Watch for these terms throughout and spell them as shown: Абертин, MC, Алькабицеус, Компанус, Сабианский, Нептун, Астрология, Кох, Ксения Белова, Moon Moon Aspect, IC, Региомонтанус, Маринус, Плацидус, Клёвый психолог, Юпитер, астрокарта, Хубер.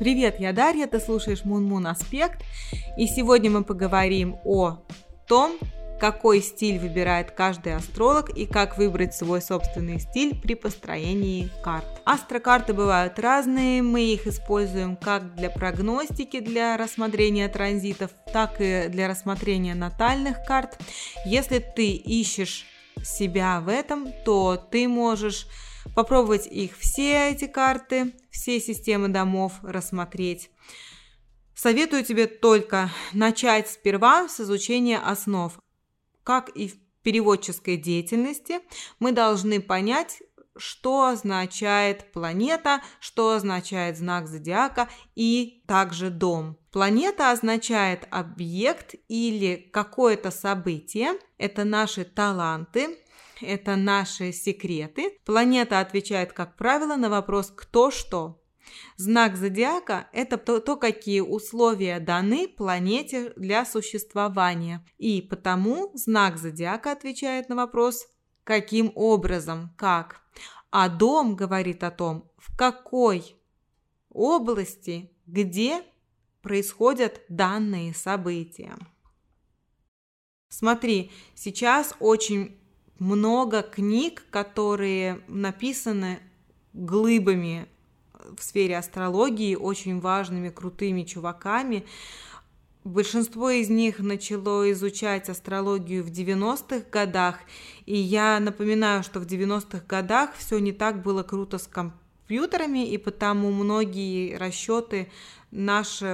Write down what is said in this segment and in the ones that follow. Привет, я Дарья, ты слушаешь Moon Moon Aspect, и сегодня мы поговорим о том, какой стиль выбирает каждый астролог и как выбрать свой собственный стиль при построении карт. Астрокарты бывают разные, мы их используем как для прогностики, для рассмотрения транзитов, так и для рассмотрения натальных карт. Если ты ищешь себя в этом, то ты можешь попробовать их все эти карты, все системы домов рассмотреть. Советую тебе только начать сперва с изучения основ. Как и в переводческой деятельности, мы должны понять, что означает планета, что означает знак зодиака и также дом. Планета означает объект или какое-то событие. Это наши таланты, это наши секреты. Планета отвечает, как правило, на вопрос «кто что?». Знак зодиака – это то, какие условия даны планете для существования. И потому знак зодиака отвечает на вопрос «каким образом?», «как?». А дом говорит о том, в какой области, где происходят данные события. Смотри, сейчас очень много книг, которые написаны глыбами в сфере астрологии, очень важными, крутыми чуваками. Большинство из них начало изучать астрологию в 90-х годах, и я напоминаю, что в 90-х годах все не так было круто с компьютерами, и потому многие расчеты наших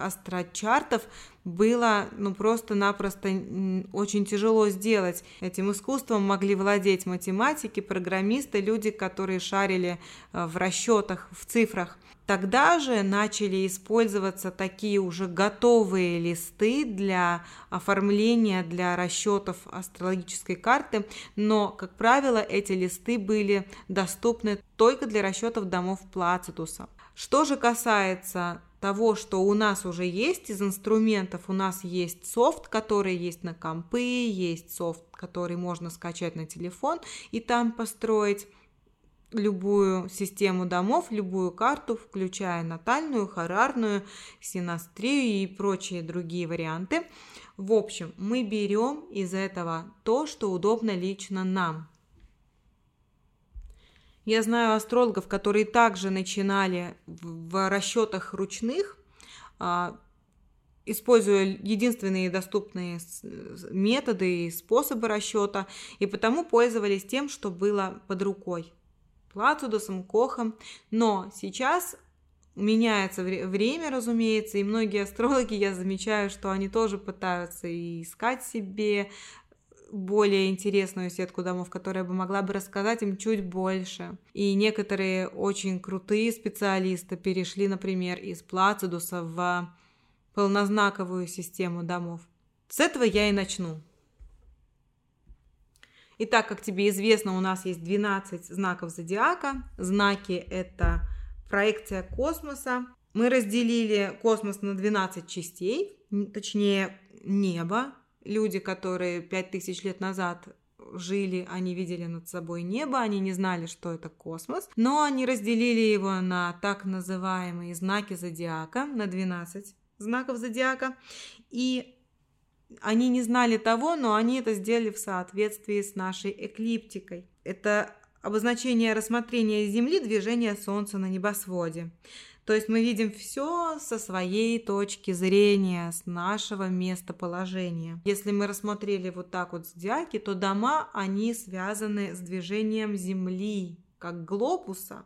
астрочартов было просто-напросто очень тяжело сделать. Этим искусством могли владеть математики, программисты, люди, которые шарили в расчетах, в цифрах. Тогда же начали использоваться такие уже готовые листы для оформления, для расчетов астрологической карты, но, как правило, эти листы были доступны только для расчетов домов Плацидуса. Что же касается того, что у нас уже есть из инструментов, у нас есть софт, который есть на компы, есть софт, который можно скачать на телефон и там построить любую систему домов, любую карту, включая натальную, хорарную, синастрию и прочие другие варианты. В общем, мы берем из этого то, что удобно лично нам. Я знаю астрологов, которые также начинали в расчетах ручных, используя единственные доступные методы и способы расчета, и потому пользовались тем, что было под рукой, Плацидусом, Кохом. Но сейчас меняется время, разумеется, и многие астрологи, я замечаю, что они тоже пытаются искать себе более интересную сетку домов, которая бы могла бы рассказать им чуть больше. И некоторые очень крутые специалисты перешли, например, из Плацидуса в полнознаковую систему домов. С этого я и начну. Итак, как тебе известно, у нас есть 12 знаков зодиака. Знаки – это проекция космоса. Мы разделили космос на 12 частей, точнее, небо. Люди, которые 5000 лет назад жили, они видели над собой небо, они не знали, что это космос, но они разделили его на так называемые знаки зодиака, на 12 знаков зодиака, и они не знали того, но они это сделали в соответствии с нашей эклиптикой. Это обозначение рассмотрения Земли, движения Солнца на небосводе. То есть мы видим все со своей точки зрения, с нашего местоположения. Если мы рассмотрели вот так вот зодиаки, то дома, они связаны с движением Земли, как глобуса,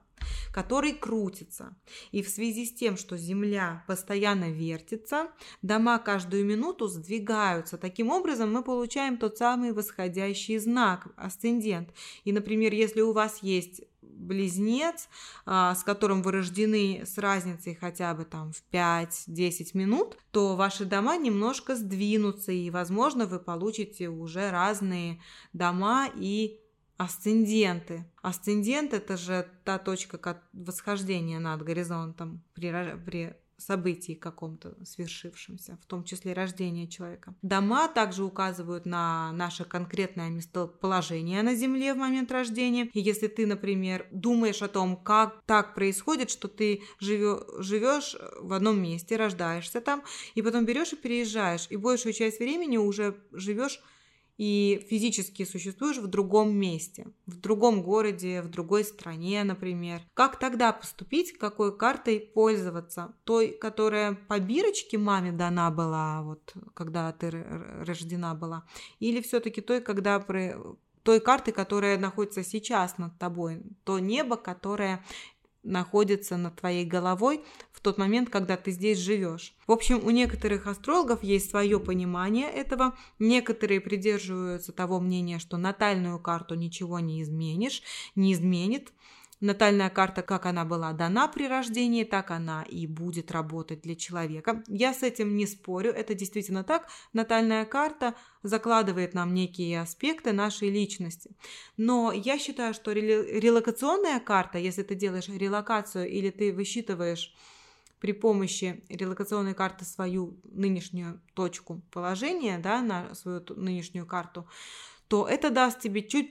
который крутится. И в связи с тем, что Земля постоянно вертится, дома каждую минуту сдвигаются. Таким образом, мы получаем тот самый восходящий знак, асцендент. И, например, если у вас есть близнец, с которым вы рождены с разницей хотя бы в 5-10 минут, то ваши дома немножко сдвинутся, и, возможно, вы получите уже разные дома и асценденты. Асцендент – это же та точка восхождения над горизонтом при событии каком-то свершившемся, в том числе рождения человека. Дома также указывают на наше конкретное местоположение на Земле в момент рождения. И если ты, например, думаешь о том, как так происходит, что ты живешь в одном месте, рождаешься там, и потом берешь и переезжаешь, и большую часть времени уже живешь и физически существуешь в другом месте, в другом городе, в другой стране, например. Как тогда поступить, какой картой пользоваться? Той, которая по бирочке маме дана была, вот когда ты рождена была, или все-таки той карты, которая находится сейчас над тобой, то небо, которое находится над твоей головой в тот момент, когда ты здесь живешь. В общем, у некоторых астрологов есть свое понимание этого. Некоторые придерживаются того мнения, что натальную карту ничего не изменит. Натальная карта, как она была дана при рождении, так она и будет работать для человека. Я с этим не спорю, это действительно так. Натальная карта закладывает нам некие аспекты нашей личности. Но я считаю, что релокационная карта, если ты делаешь релокацию или ты высчитываешь при помощи релокационной карты свою нынешнюю точку положения, да, на свою нынешнюю карту, то это даст тебе чуть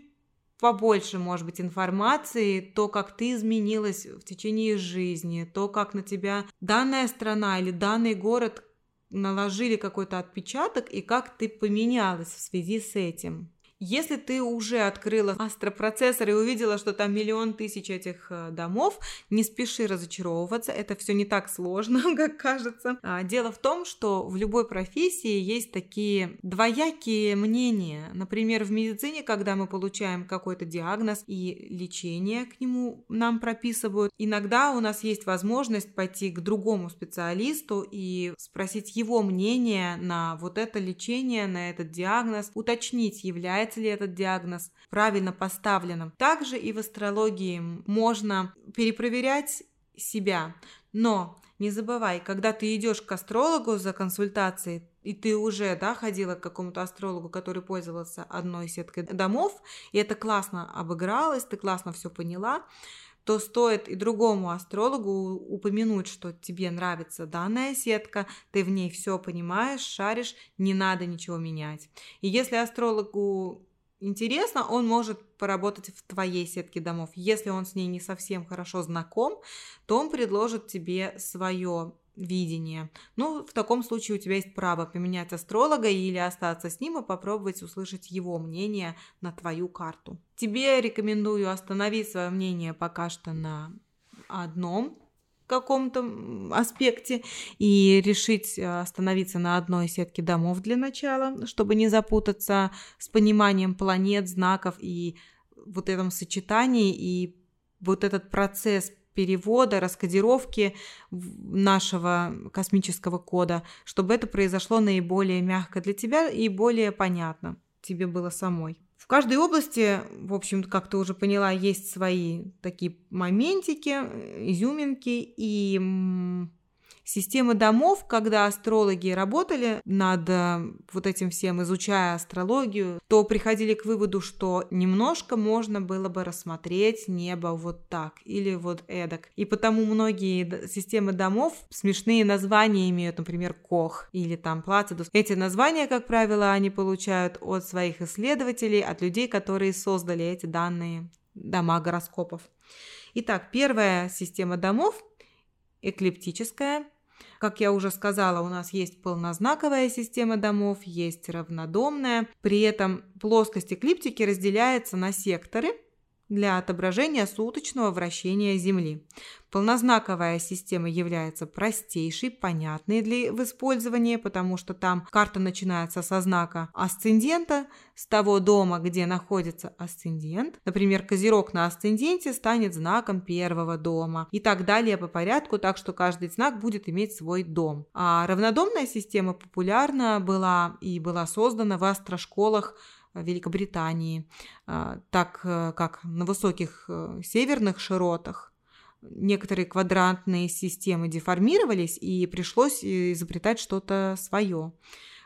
побольше, может быть, информации, то, как ты изменилась в течение жизни, то, как на тебя данная страна или данный город наложили какой-то отпечаток и как ты поменялась в связи с этим. Если ты уже открыла астропроцессор и увидела, что там 1 000 000 этих домов, не спеши разочаровываться, это все не так сложно, как кажется. Дело в том, что в любой профессии есть такие двоякие мнения. Например, в медицине, когда мы получаем какой-то диагноз и лечение к нему нам прописывают, иногда у нас есть возможность пойти к другому специалисту и спросить его мнение на вот это лечение, на этот диагноз, уточнить, является ли этот диагноз правильно поставленным. Также и в астрологии можно перепроверять себя. Но не забывай, когда ты идешь к астрологу за консультацией, и ты уже, да, ходила к какому-то астрологу, который пользовался одной сеткой домов, и это классно обыгралось, ты классно все поняла, то стоит и другому астрологу упомянуть, что тебе нравится данная сетка, ты в ней все понимаешь, шаришь, не надо ничего менять. И если астрологу интересно, он может поработать в твоей сетке домов. Если он с ней не совсем хорошо знаком, то он предложит тебе свое видение. Ну, в таком случае у тебя есть право поменять астролога или остаться с ним и попробовать услышать его мнение на твою карту. Тебе рекомендую остановить свое мнение пока что на одном каком-то аспекте и решить остановиться на одной сетке домов для начала, чтобы не запутаться с пониманием планет, знаков и вот этом сочетании, и вот этот процесс перевода, раскодировки нашего космического кода, чтобы это произошло наиболее мягко для тебя и более понятно тебе было самой. В каждой области, в общем-то, как ты уже поняла, есть свои такие моментики, изюминки, и системы домов, когда астрологи работали над вот этим всем, изучая астрологию, то приходили к выводу, что немножко можно было бы рассмотреть небо вот так или вот эдак. И потому многие системы домов смешные названия имеют, например, Кох или там Плацидус. Эти названия, как правило, они получают от своих исследователей, от людей, которые создали эти данные дома гороскопов. Итак, первая система домов эклиптическая. Как я уже сказала, у нас есть полнознаковая система домов, есть равнодомная. При этом плоскость эклиптики разделяется на секторы для отображения суточного вращения Земли. Полнознаковая система является простейшей, понятной в использовании, потому что там карта начинается со знака асцендента, с того дома, где находится асцендент. Например, Козерог на асценденте станет знаком первого дома и так далее по порядку, так что каждый знак будет иметь свой дом. А равнодомная система популярна была и была создана в астрошколах Великобритании, так как на высоких северных широтах некоторые квадратные системы деформировались, и пришлось изобретать что-то свое.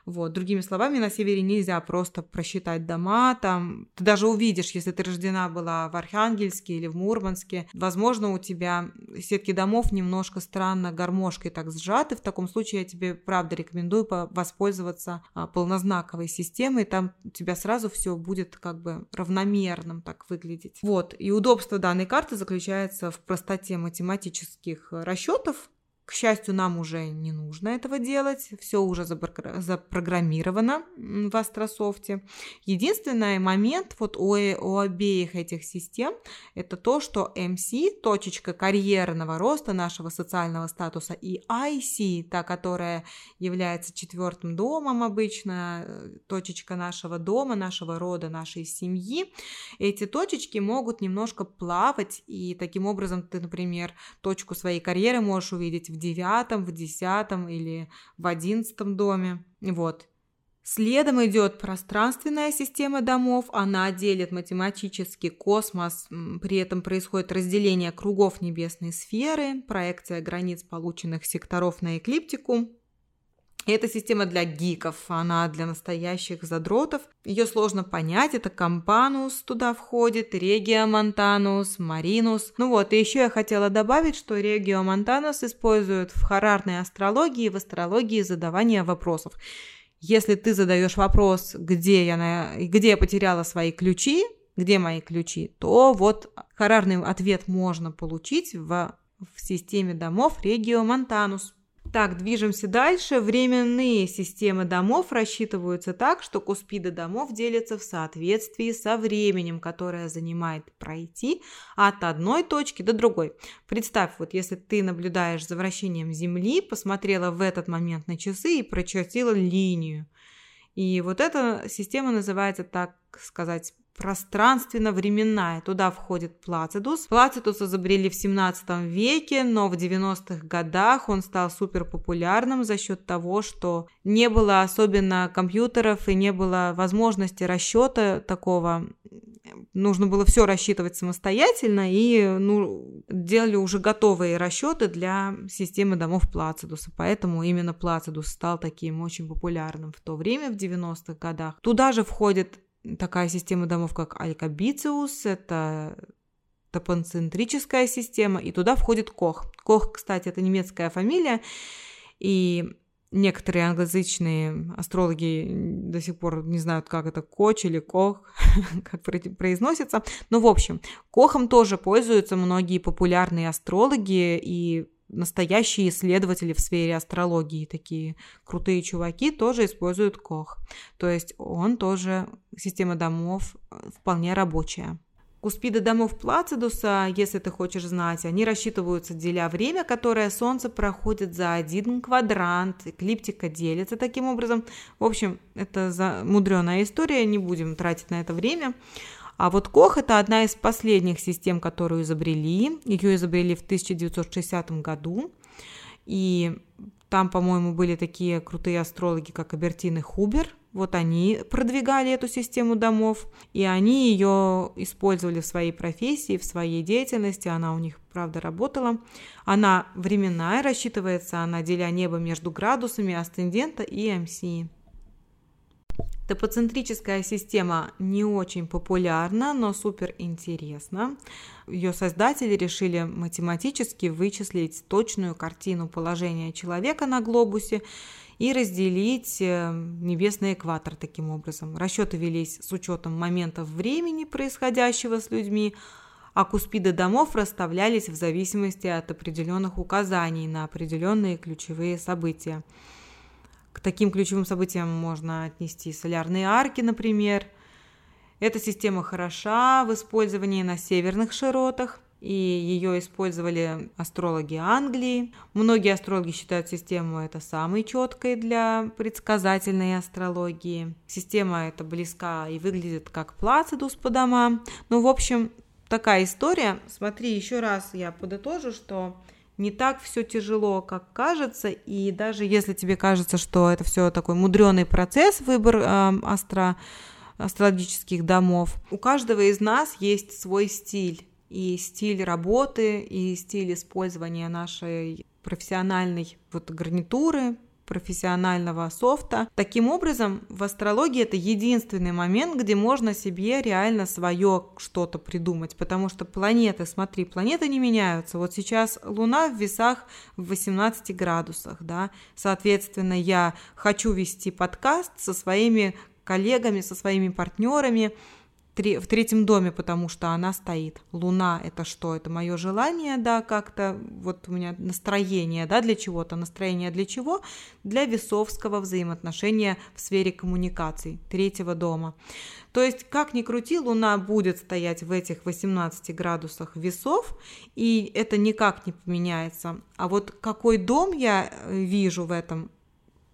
Вот. Другими словами, на севере нельзя просто просчитать дома, там, ты даже увидишь, если ты рождена была в Архангельске или в Мурманске, возможно, у тебя сетки домов немножко странно гармошкой так сжаты, в таком случае я тебе, правда, рекомендую воспользоваться полнознаковой системой, там у тебя сразу все будет как бы равномерным так выглядеть. Вот, и удобство данной карты заключается в простоте математических расчетов. К счастью, нам уже не нужно этого делать, все уже запрограммировано в астрософте. Единственный момент вот у обеих этих систем это то, что MC, точечка карьерного роста нашего социального статуса, и IC, та, которая является четвертым домом обычно, точечка нашего дома, нашего рода, нашей семьи, эти точечки могут немножко плавать, и таким образом ты, например, точку своей карьеры можешь увидеть в 9, в 10 или в 11 доме. Вот. Следом идет пространственная система домов, она делит математически космос, при этом происходит разделение кругов небесной сферы, проекция границ полученных секторов на эклиптику. Эта система для гиков, она для настоящих задротов. Ее сложно понять, это Компанус туда входит, Региомонтанус, Маринус. Ну вот, и еще я хотела добавить, что Региомонтанус используют в харарной астрологии и в астрологии задавания вопросов. Если ты задаешь вопрос, где я потеряла свои ключи, где мои ключи, то вот харарный ответ можно получить в системе домов Региомонтанус. Так, движемся дальше. Временные системы домов рассчитываются так, что куспиды домов делятся в соответствии со временем, которое занимает пройти от одной точки до другой. Представь, вот если ты наблюдаешь за вращением Земли, посмотрела в этот момент на часы и прочертила линию. И вот эта система называется, так сказать, пространственно-временная. Туда входит Плацидус. Плацидус изобрели в 17 веке, но в 90-х годах он стал суперпопулярным за счет того, что не было особенно компьютеров и не было возможности расчета такого. Нужно было все рассчитывать самостоятельно, и делали уже готовые расчеты для системы домов Плацидуса. Поэтому именно Плацидус стал таким очень популярным в то время, в 90-х годах. Туда же входит такая система домов, как Алькабицеус, это топонцентрическая система, и туда входит Кох. Кох, кстати, это немецкая фамилия, и некоторые англоязычные астрологи до сих пор не знают, как это, Коч или Кох, как произносится. Но, в общем, Кохом тоже пользуются многие популярные астрологи и настоящие исследователи в сфере астрологии, такие крутые чуваки, тоже используют Кох. То есть он тоже, система домов вполне рабочая. Куспиды домов Плацидуса, если ты хочешь знать, они рассчитываются, деля время, которое Солнце проходит за один квадрант, эклиптика делится таким образом. В общем, это мудрёная история, не будем тратить на это время. А вот Кох – это одна из последних систем, которую изобрели. Ее изобрели в 1960 году. И там, по-моему, были такие крутые астрологи, как Абертин и Хубер. Вот они продвигали эту систему домов, и они ее использовали в своей профессии, в своей деятельности. Она у них, правда, работала. Она временная, рассчитывается, она деля небо между градусами асцендента и МСИ. Топоцентрическая система не очень популярна, но суперинтересна. Ее создатели решили математически вычислить точную картину положения человека на глобусе и разделить небесный экватор таким образом. Расчеты велись с учетом моментов времени, происходящего с людьми, а куспиды домов расставлялись в зависимости от определенных указаний на определенные ключевые события. К таким ключевым событиям можно отнести солярные арки, например. Эта система хороша в использовании на северных широтах, и ее использовали астрологи Англии. Многие астрологи считают систему это самой четкой для предсказательной астрологии. Система эта близка и выглядит как Плацидус по домам. Ну, в общем, такая история. Смотри, еще раз я подытожу, что не так все тяжело, как кажется, и даже если тебе кажется, что это все такой мудреный процесс, выбор астрологических домов, у каждого из нас есть свой стиль, и стиль работы, и стиль использования нашей профессиональной вот гарнитуры, профессионального софта. Таким образом, в астрологии это единственный момент, где можно себе реально свое что-то придумать, потому что планеты, смотри, планеты не меняются. Вот сейчас Луна в Весах в 18 градусах, да, соответственно, я хочу вести подкаст со своими коллегами, со своими партнерами, в третьем доме, потому что она стоит. Луна – это что? Это мое желание, да, как-то, вот у меня настроение, да, для чего-то. Настроение для чего? Для весовского взаимоотношения в сфере коммуникаций, третьего дома. То есть, как ни крути, Луна будет стоять в этих 18 градусах весов, и это никак не поменяется. А вот какой дом я вижу в этом,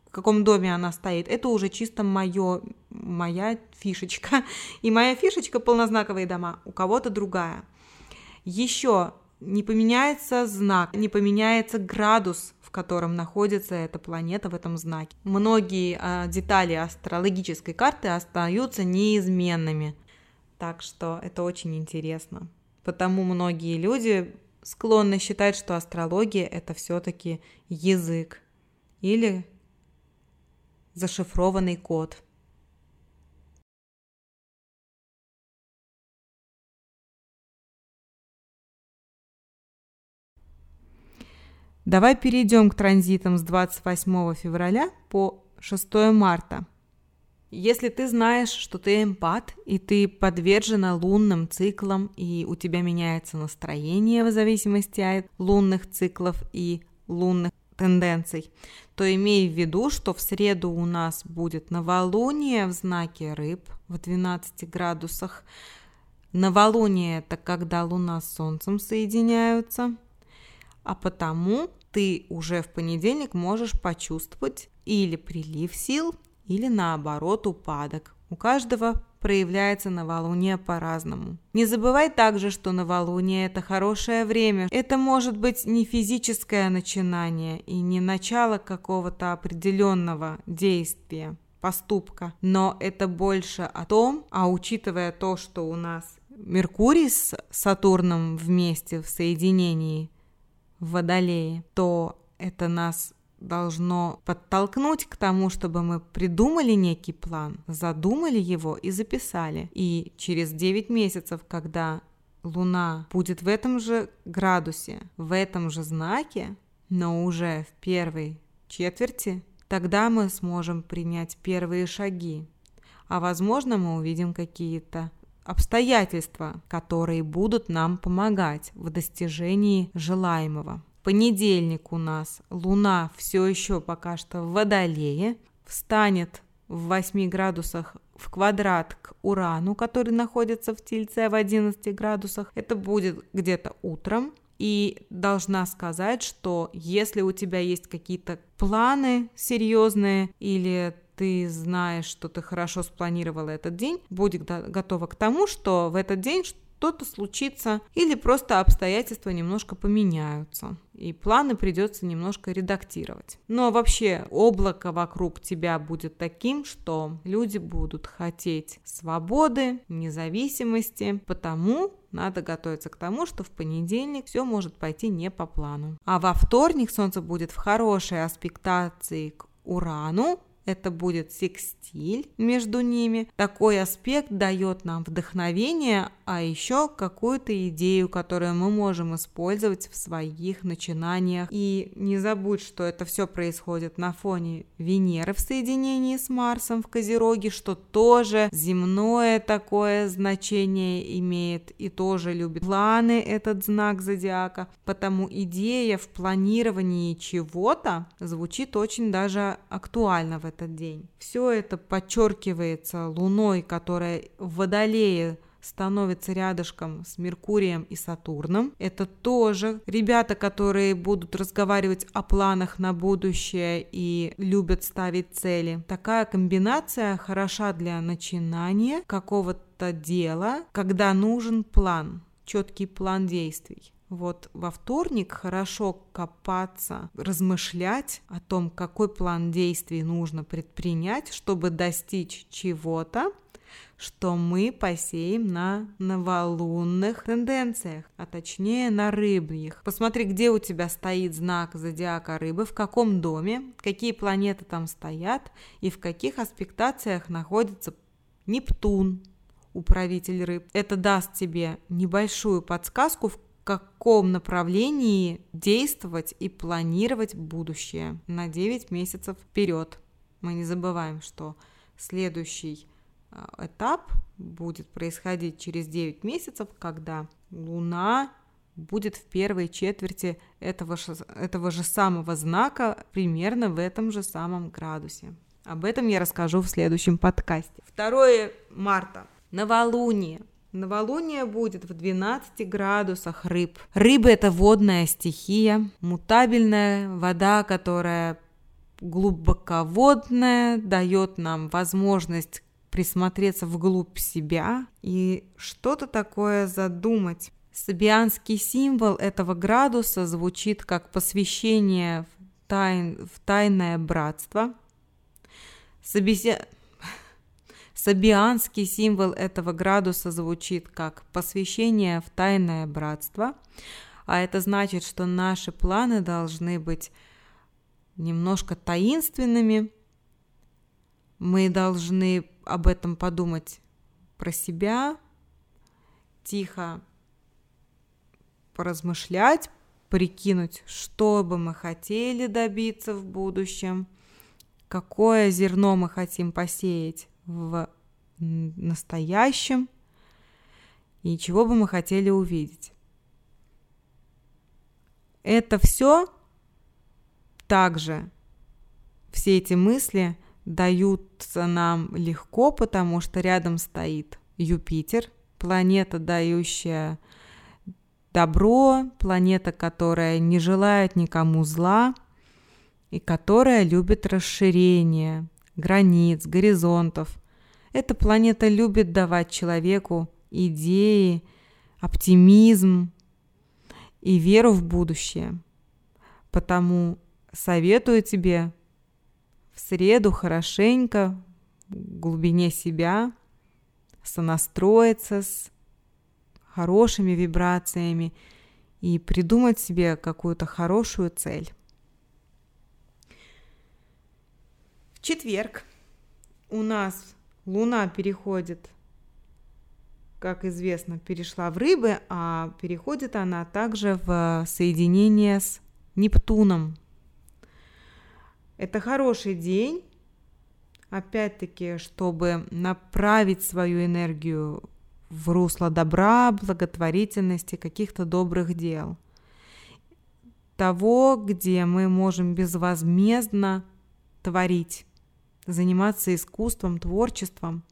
в каком доме она стоит, это уже чисто моя фишечка. И моя фишечка — полнознаковые дома, у кого-то другая. Еще не поменяется знак, не поменяется градус, в котором находится эта планета в этом знаке. Многие детали астрологической карты остаются неизменными. Так что это очень интересно. Потому многие люди склонны считать, что астрология — это все-таки язык или зашифрованный код. Давай перейдем к транзитам с 28 февраля по 6 марта. Если ты знаешь, что ты эмпат, и ты подвержена лунным циклам, и у тебя меняется настроение в зависимости от лунных циклов и лунных тенденций, то имей в виду, что в среду у нас будет новолуние в знаке Рыб в 12 градусах. Новолуние – это когда Луна с Солнцем соединяются, а потому ты уже в понедельник можешь почувствовать или прилив сил, или наоборот упадок. У каждого проявляется новолуние по-разному. Не забывай также, что новолуние – это хорошее время. Это может быть не физическое начинание и не начало какого-то определенного действия, поступка, но это больше о том, а учитывая то, что у нас Меркурий с Сатурном вместе в соединении в Водолее, то это нас должно подтолкнуть к тому, чтобы мы придумали некий план, задумали его и записали. И через 9 месяцев, когда Луна будет в этом же градусе, в этом же знаке, но уже в первой четверти, тогда мы сможем принять первые шаги. А возможно, мы увидим какие-то обстоятельства, которые будут нам помогать в достижении желаемого. Понедельник у нас Луна все еще пока что в Водолее, встанет в 8 градусах в квадрат к Урану, который находится в Тельце в 11 градусах. Это будет где-то утром. И должна сказать, что если у тебя есть какие-то планы серьезные или ты знаешь, что ты хорошо спланировала этот день, будь готова к тому, что в этот день что-то случится, или просто обстоятельства немножко поменяются, и планы придется немножко редактировать. Но вообще облако вокруг тебя будет таким, что люди будут хотеть свободы, независимости, потому надо готовиться к тому, что в понедельник все может пойти не по плану. А во вторник Солнце будет в хорошей аспектации к Урану, это будет секстиль между ними. Такой аспект дает нам вдохновение, а еще какую-то идею, которую мы можем использовать в своих начинаниях. И не забудь, что это все происходит на фоне Венеры в соединении с Марсом в Козероге, что тоже земное такое значение имеет и тоже любит планы этот знак зодиака. Потому идея в планировании чего-то звучит очень даже актуально в этот день. Все это подчеркивается Луной, которая в Водолее становится рядышком с Меркурием и Сатурном. Это тоже ребята, которые будут разговаривать о планах на будущее и любят ставить цели. Такая комбинация хороша для начинания какого-то дела, когда нужен план, четкий план действий. Вот во вторник хорошо копаться, размышлять о том, какой план действий нужно предпринять, чтобы достичь чего-то, что мы посеем на новолунных тенденциях, а точнее на рыбьих. Посмотри, где у тебя стоит знак зодиака рыбы, в каком доме, какие планеты там стоят и в каких аспектациях находится Нептун, управитель рыб. Это даст тебе небольшую подсказку, в каком направлении действовать и планировать будущее на 9 месяцев вперед. Мы не забываем, что следующий этап будет происходить через 9 месяцев, когда Луна будет в первой четверти этого же самого знака, примерно в этом же самом градусе. Об этом я расскажу в следующем подкасте. 2 марта. Новолуние. Новолуние будет в 12 градусах рыб. Рыбы – это водная стихия, мутабельная вода, которая глубоководная, дает нам возможность присмотреться вглубь себя и что-то такое задумать. Сабианский символ этого градуса звучит как посвящение в тайное братство. Сабианский символ этого градуса звучит как посвящение в тайное братство, а это значит, что наши планы должны быть немножко таинственными. Мы должны об этом подумать про себя, тихо поразмышлять, прикинуть, что бы мы хотели добиться в будущем, какое зерно мы хотим посеять в настоящем и чего бы мы хотели увидеть. Это все также, все эти мысли даются нам легко, потому что рядом стоит Юпитер, планета, дающая добро, планета, которая не желает никому зла и которая любит расширение границ, горизонтов. Эта планета любит давать человеку идеи, оптимизм и веру в будущее. Потому советую тебе в среду хорошенько в глубине себя сонастроиться с хорошими вибрациями и придумать себе какую-то хорошую цель. В четверг у нас Луна переходит, как известно, перешла в Рыбы, а переходит она также в соединение с Нептуном. Это хороший день, опять-таки, чтобы направить свою энергию в русло добра, благотворительности, каких-то добрых дел. Того, где мы можем безвозмездно творить, заниматься искусством, творчеством,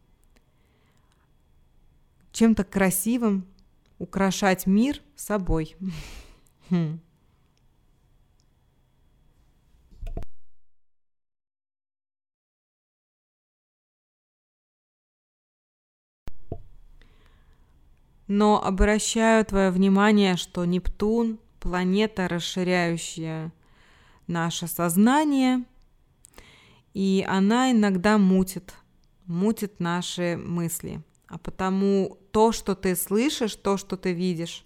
чем-то красивым, украшать мир собой. Но обращаю твое внимание, что Нептун – планета, расширяющая наше сознание, и она иногда мутит наши мысли. А потому то, что ты слышишь, то, что ты видишь,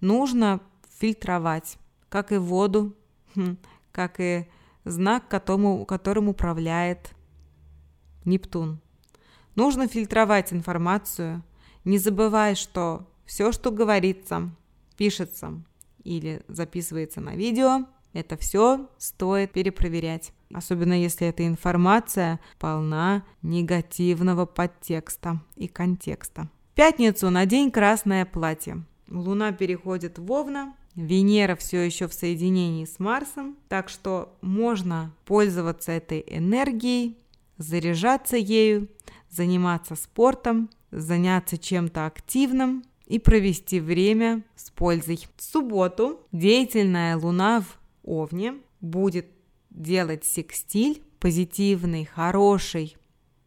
нужно фильтровать, как и воду, как и знак, которым управляет Нептун. Нужно фильтровать информацию. Не забывай, что все, что говорится, пишется или записывается на видео, это все стоит перепроверять. Особенно если эта информация полна негативного подтекста и контекста. В пятницу надень красное платье. Луна переходит в Овна, Венера все еще в соединении с Марсом, так что можно пользоваться этой энергией, заряжаться ею, заниматься спортом, заняться чем-то активным и провести время с пользой. В субботу деятельная Луна в Овне будет делать секстиль, позитивный, хороший,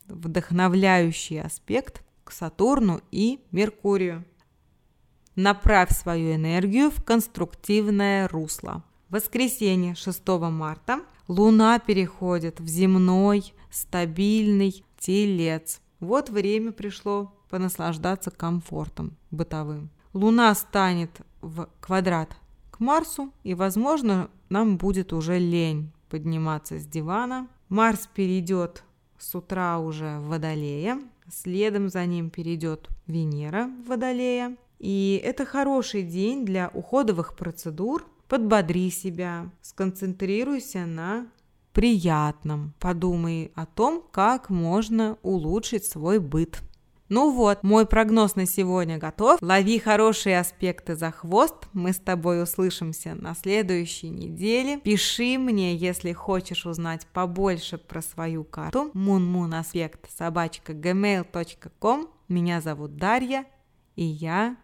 вдохновляющий аспект к Сатурну и Меркурию. направь свою энергию в конструктивное русло. В воскресенье 6 марта Луна переходит в земной, стабильный Телец. Вот время пришло понаслаждаться комфортом бытовым. Луна станет в квадрат к Марсу, и, возможно, нам будет уже лень подниматься с дивана. Марс перейдет с утра уже в Водолея, следом за ним перейдет Венера в Водолея. И это хороший день для уходовых процедур. Подбодри себя, сконцентрируйся на приятном. Подумай о том, как можно улучшить свой быт. Ну вот, мой прогноз на сегодня готов. Лови хорошие аспекты за хвост. Мы с тобой услышимся на следующей неделе. Пиши мне, если хочешь узнать побольше про свою карту. moonmoonaspect@gmail.com. Меня зовут Дарья, и я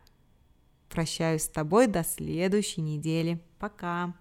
прощаюсь с тобой до следующей недели. Пока!